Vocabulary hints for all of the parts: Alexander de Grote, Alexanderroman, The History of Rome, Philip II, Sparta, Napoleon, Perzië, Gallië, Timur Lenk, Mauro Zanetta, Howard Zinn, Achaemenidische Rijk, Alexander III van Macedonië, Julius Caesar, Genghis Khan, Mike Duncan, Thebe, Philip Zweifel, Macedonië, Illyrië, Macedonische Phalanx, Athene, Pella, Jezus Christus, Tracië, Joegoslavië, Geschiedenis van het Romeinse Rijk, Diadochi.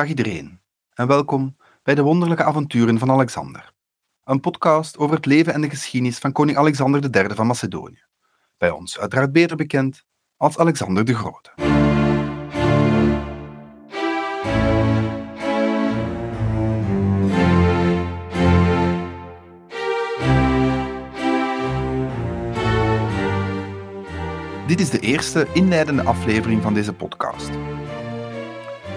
Dag iedereen en welkom bij de wonderlijke avonturen van Alexander. Een podcast over het leven en de geschiedenis van koning Alexander III van Macedonië. Bij ons uiteraard beter bekend als Alexander de Grote. Dit is de eerste inleidende aflevering van deze podcast.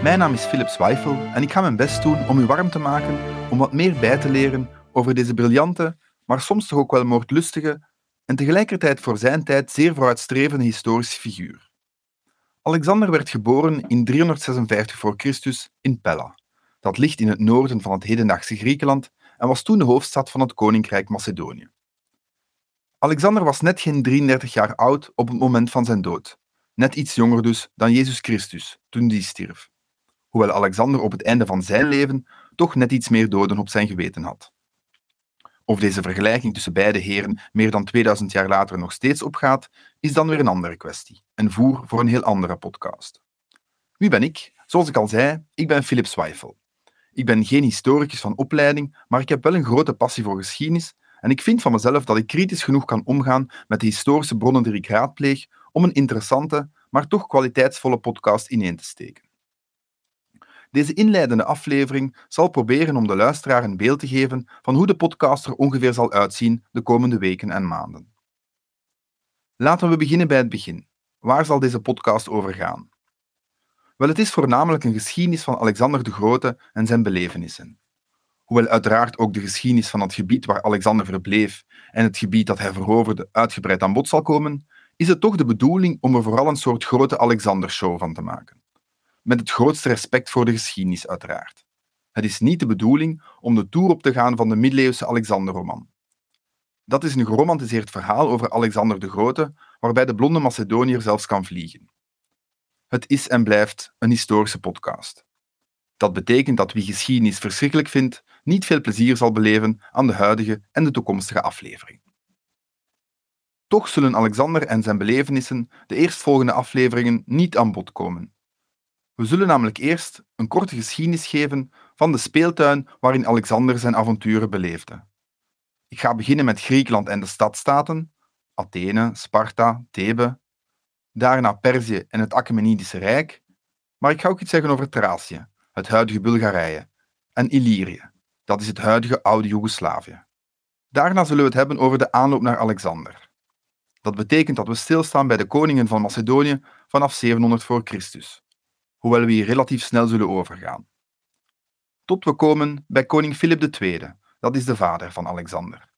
Mijn naam is Philip Zweifel en ik ga mijn best doen om u warm te maken om wat meer bij te leren over deze briljante, maar soms toch ook wel moordlustige en tegelijkertijd voor zijn tijd zeer vooruitstrevende historische figuur. Alexander werd geboren in 356 voor Christus in Pella. Dat ligt in het noorden van het hedendaagse Griekenland en was toen de hoofdstad van het koninkrijk Macedonië. Alexander was net geen 33 jaar oud op het moment van zijn dood. Net iets jonger dus dan Jezus Christus, toen die stierf. Hoewel Alexander op het einde van zijn leven toch net iets meer doden op zijn geweten had. Of deze vergelijking tussen beide heren meer dan 2000 jaar later nog steeds opgaat, is dan weer een andere kwestie. En voer voor een heel andere podcast. Wie ben ik? Zoals ik al zei, ik ben Philip Zweifel. Ik ben geen historicus van opleiding, maar ik heb wel een grote passie voor geschiedenis en ik vind van mezelf dat ik kritisch genoeg kan omgaan met de historische bronnen die ik raadpleeg om een interessante, maar toch kwaliteitsvolle podcast ineen te steken. Deze inleidende aflevering zal proberen om de luisteraar een beeld te geven van hoe de podcast er ongeveer zal uitzien de komende weken en maanden. Laten we beginnen bij het begin. Waar zal deze podcast over gaan? Wel, het is voornamelijk een geschiedenis van Alexander de Grote en zijn belevenissen. Hoewel uiteraard ook de geschiedenis van het gebied waar Alexander verbleef en het gebied dat hij veroverde uitgebreid aan bod zal komen, is het toch de bedoeling om er vooral een soort grote Alexander-show van te maken. Met het grootste respect voor de geschiedenis uiteraard. Het is niet de bedoeling om de toer op te gaan van de middeleeuwse Alexanderroman. Dat is een geromantiseerd verhaal over Alexander de Grote, waarbij de blonde Macedoniër zelfs kan vliegen. Het is en blijft een historische podcast. Dat betekent dat wie geschiedenis verschrikkelijk vindt, niet veel plezier zal beleven aan de huidige en de toekomstige aflevering. Toch zullen Alexander en zijn belevenissen de eerstvolgende afleveringen niet aan bod komen. We zullen namelijk eerst een korte geschiedenis geven van de speeltuin waarin Alexander zijn avonturen beleefde. Ik ga beginnen met Griekenland en de stadstaten, Athene, Sparta, Thebe, daarna Perzië en het Achaemenidische Rijk, maar ik ga ook iets zeggen over Tracië, het huidige Bulgarije, en Illyrië, dat is het huidige oude Joegoslavië. Daarna zullen we het hebben over de aanloop naar Alexander. Dat betekent dat we stilstaan bij de koningen van Macedonië vanaf 700 voor Christus. Hoewel we hier relatief snel zullen overgaan. Tot we komen bij koning Philip II, dat is de vader van Alexander.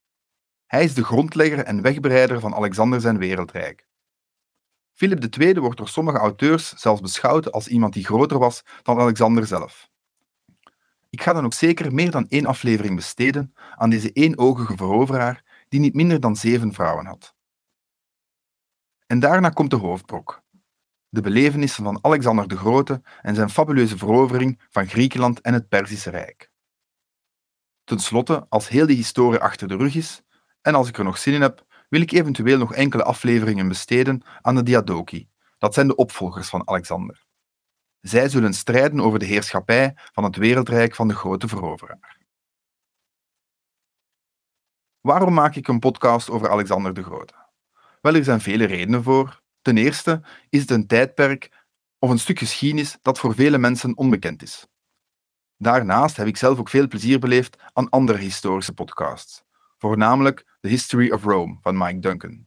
Hij is de grondlegger en wegbereider van Alexander zijn wereldrijk. Philip II wordt door sommige auteurs zelfs beschouwd als iemand die groter was dan Alexander zelf. Ik ga dan ook zeker meer dan één aflevering besteden aan deze éénogige veroveraar die niet minder dan 7 vrouwen had. En daarna komt de hoofdbrok. De belevenissen van Alexander de Grote en zijn fabuleuze verovering van Griekenland en het Perzische Rijk. Ten slotte, als heel die historie achter de rug is, en als ik er nog zin in heb, wil ik eventueel nog enkele afleveringen besteden aan de Diadochi. Dat zijn de opvolgers van Alexander. Zij zullen strijden over de heerschappij van het wereldrijk van de grote veroveraar. Waarom maak ik een podcast over Alexander de Grote? Wel, er zijn vele redenen voor. Ten eerste is het een tijdperk of een stuk geschiedenis dat voor vele mensen onbekend is. Daarnaast heb ik zelf ook veel plezier beleefd aan andere historische podcasts, voornamelijk The History of Rome van Mike Duncan.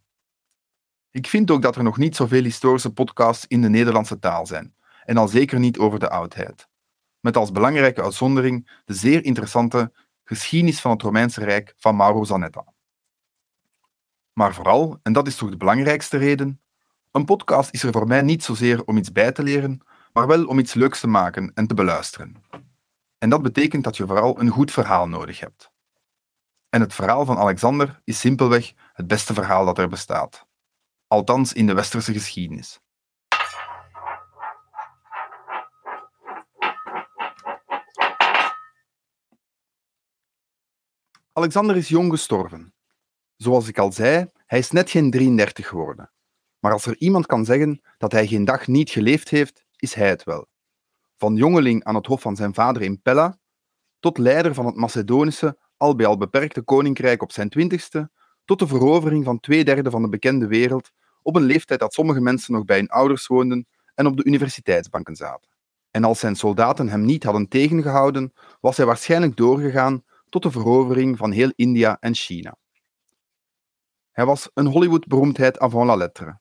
Ik vind ook dat er nog niet zoveel historische podcasts in de Nederlandse taal zijn, en al zeker niet over de oudheid. Met als belangrijke uitzondering de zeer interessante Geschiedenis van het Romeinse Rijk van Mauro Zanetta. Maar vooral, en dat is toch de belangrijkste reden, een podcast is er voor mij niet zozeer om iets bij te leren, maar wel om iets leuks te maken en te beluisteren. En dat betekent dat je vooral een goed verhaal nodig hebt. En het verhaal van Alexander is simpelweg het beste verhaal dat er bestaat. Althans in de westerse geschiedenis. Alexander is jong gestorven. Zoals ik al zei, hij is net geen 33 geworden. Maar als er iemand kan zeggen dat hij geen dag niet geleefd heeft, is hij het wel. van jongeling aan het hof van zijn vader in Pella, tot leider van het Macedonische, al bij al beperkte koninkrijk op zijn 20e, tot de verovering van 2/3 van de bekende wereld, op een leeftijd dat sommige mensen nog bij hun ouders woonden en op de universiteitsbanken zaten. En als zijn soldaten hem niet hadden tegengehouden, was hij waarschijnlijk doorgegaan tot de verovering van heel India en China. Hij was een Hollywood-beroemdheid avant la lettre.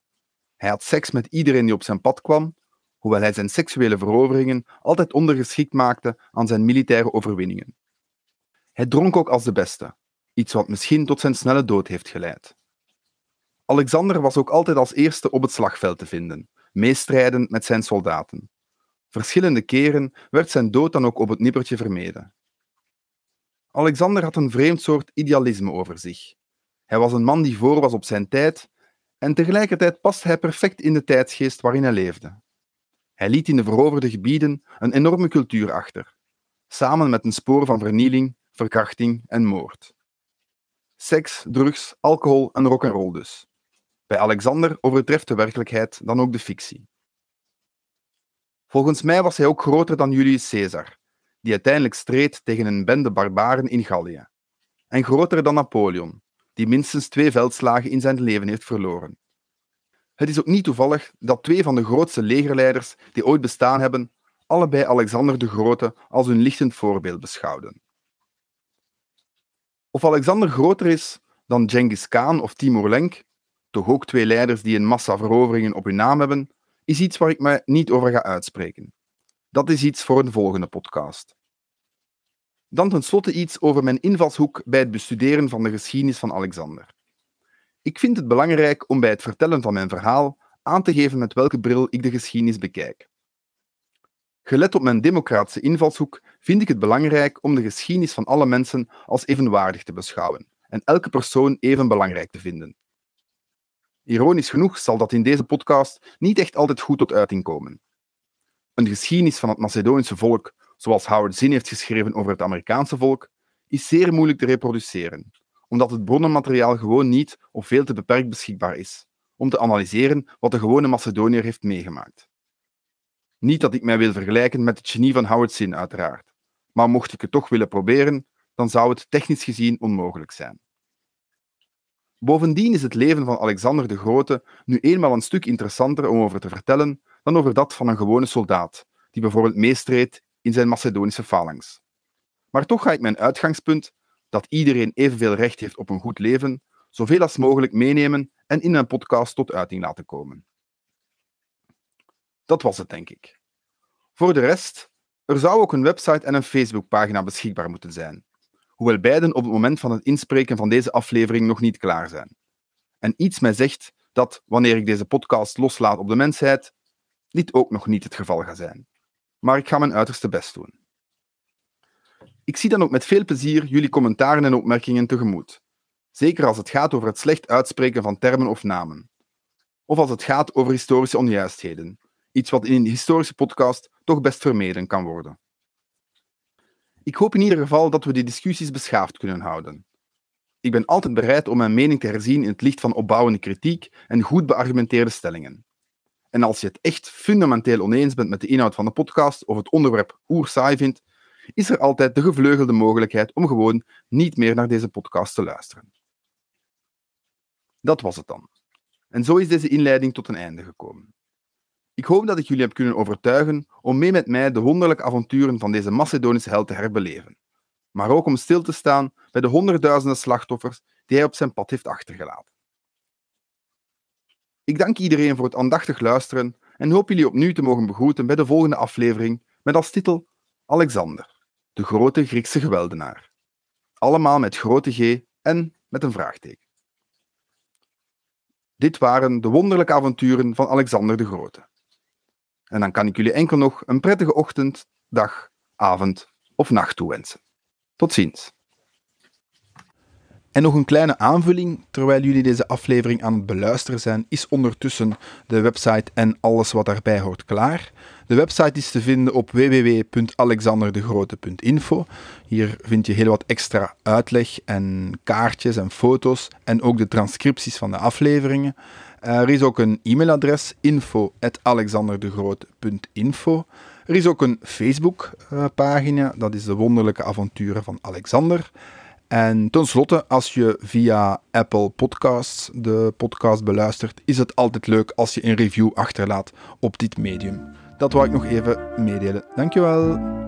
Hij had seks met iedereen die op zijn pad kwam, hoewel hij zijn seksuele veroveringen altijd ondergeschikt maakte aan zijn militaire overwinningen. Hij dronk ook als de beste, iets wat misschien tot zijn snelle dood heeft geleid. Alexander was ook altijd als eerste op het slagveld te vinden, meestrijdend met zijn soldaten. Verschillende keren werd zijn dood dan ook op het nippertje vermeden. Alexander had een vreemd soort idealisme over zich. Hij was een man die voor was op zijn tijd en tegelijkertijd paste hij perfect in de tijdsgeest waarin hij leefde. Hij liet in de veroverde gebieden een enorme cultuur achter, samen met een spoor van vernieling, verkrachting en moord. Seks, drugs, alcohol en rock'n'roll dus. Bij Alexander overtreft de werkelijkheid dan ook de fictie. Volgens mij was hij ook groter dan Julius Caesar, die uiteindelijk streed tegen een bende barbaren in Gallië. En groter dan Napoleon, die minstens 2 veldslagen in zijn leven heeft verloren. Het is ook niet toevallig dat 2 van de grootste legerleiders die ooit bestaan hebben, allebei Alexander de Grote als hun lichtend voorbeeld beschouwden. Of Alexander groter is dan Genghis Khan of Timur Lenk, toch ook 2 leiders die een massa veroveringen op hun naam hebben, is iets waar ik me niet over ga uitspreken. Dat is iets voor een volgende podcast. Dan tenslotte iets over mijn invalshoek bij het bestuderen van de geschiedenis van Alexander. Ik vind het belangrijk om bij het vertellen van mijn verhaal aan te geven met welke bril ik de geschiedenis bekijk. Gelet op mijn democratische invalshoek vind ik het belangrijk om de geschiedenis van alle mensen als evenwaardig te beschouwen en elke persoon even belangrijk te vinden. Ironisch genoeg zal dat in deze podcast niet echt altijd goed tot uiting komen. Een geschiedenis van het Macedonische volk, zoals Howard Zinn heeft geschreven over het Amerikaanse volk, is zeer moeilijk te reproduceren, omdat het bronnenmateriaal gewoon niet of veel te beperkt beschikbaar is, om te analyseren wat de gewone Macedoniër heeft meegemaakt. Niet dat ik mij wil vergelijken met het genie van Howard Zinn uiteraard, maar mocht ik het toch willen proberen, dan zou het technisch gezien onmogelijk zijn. Bovendien is het leven van Alexander de Grote nu eenmaal een stuk interessanter om over te vertellen dan over dat van een gewone soldaat, die bijvoorbeeld meestreed in zijn Macedonische phalanx. Maar toch ga ik mijn uitgangspunt, dat iedereen evenveel recht heeft op een goed leven, zoveel als mogelijk meenemen en in mijn podcast tot uiting laten komen. Dat was het, denk ik. Voor de rest, er zou ook een website en een Facebookpagina beschikbaar moeten zijn, hoewel beiden op het moment van het inspreken van deze aflevering nog niet klaar zijn. En iets mij zegt dat, wanneer ik deze podcast loslaat op de mensheid, dit ook nog niet het geval gaat zijn. Maar ik ga mijn uiterste best doen. Ik zie dan ook met veel plezier jullie commentaren en opmerkingen tegemoet. Zeker als het gaat over het slecht uitspreken van termen of namen. Of als het gaat over historische onjuistheden. Iets wat in een historische podcast toch best vermeden kan worden. Ik hoop in ieder geval dat we die discussies beschaafd kunnen houden. Ik ben altijd bereid om mijn mening te herzien in het licht van opbouwende kritiek en goed beargumenteerde stellingen. En als je het echt fundamenteel oneens bent met de inhoud van de podcast of het onderwerp oersaai vindt, is er altijd de gevleugelde mogelijkheid om gewoon niet meer naar deze podcast te luisteren. Dat was het dan. En zo is deze inleiding tot een einde gekomen. Ik hoop dat ik jullie heb kunnen overtuigen om mee met mij de wonderlijke avonturen van deze Macedonische held te herbeleven. Maar ook om stil te staan bij de honderdduizenden slachtoffers die hij op zijn pad heeft achtergelaten. Ik dank iedereen voor het aandachtig luisteren en hoop jullie opnieuw te mogen begroeten bij de volgende aflevering met als titel Alexander, de grote Griekse geweldenaar. Allemaal met grote G en met een vraagteken. Dit waren de wonderlijke avonturen van Alexander de Grote. En dan kan ik jullie enkel nog een prettige ochtend, dag, avond of nacht toewensen. Tot ziens. En nog een kleine aanvulling, terwijl jullie deze aflevering aan het beluisteren zijn, is ondertussen de website en alles wat daarbij hoort klaar. De website is te vinden op www.alexanderdegrote.info. Hier vind je heel wat extra uitleg en kaartjes en foto's en ook de transcripties van de afleveringen. Er is ook een e-mailadres info@alexanderdegrote.info. Er is ook een Facebookpagina, dat is de wonderlijke avonturen van Alexander. En tenslotte, als je via Apple Podcasts de podcast beluistert, is het altijd leuk als je een review achterlaat op dit medium. Dat wou ik nog even meedelen. Dankjewel.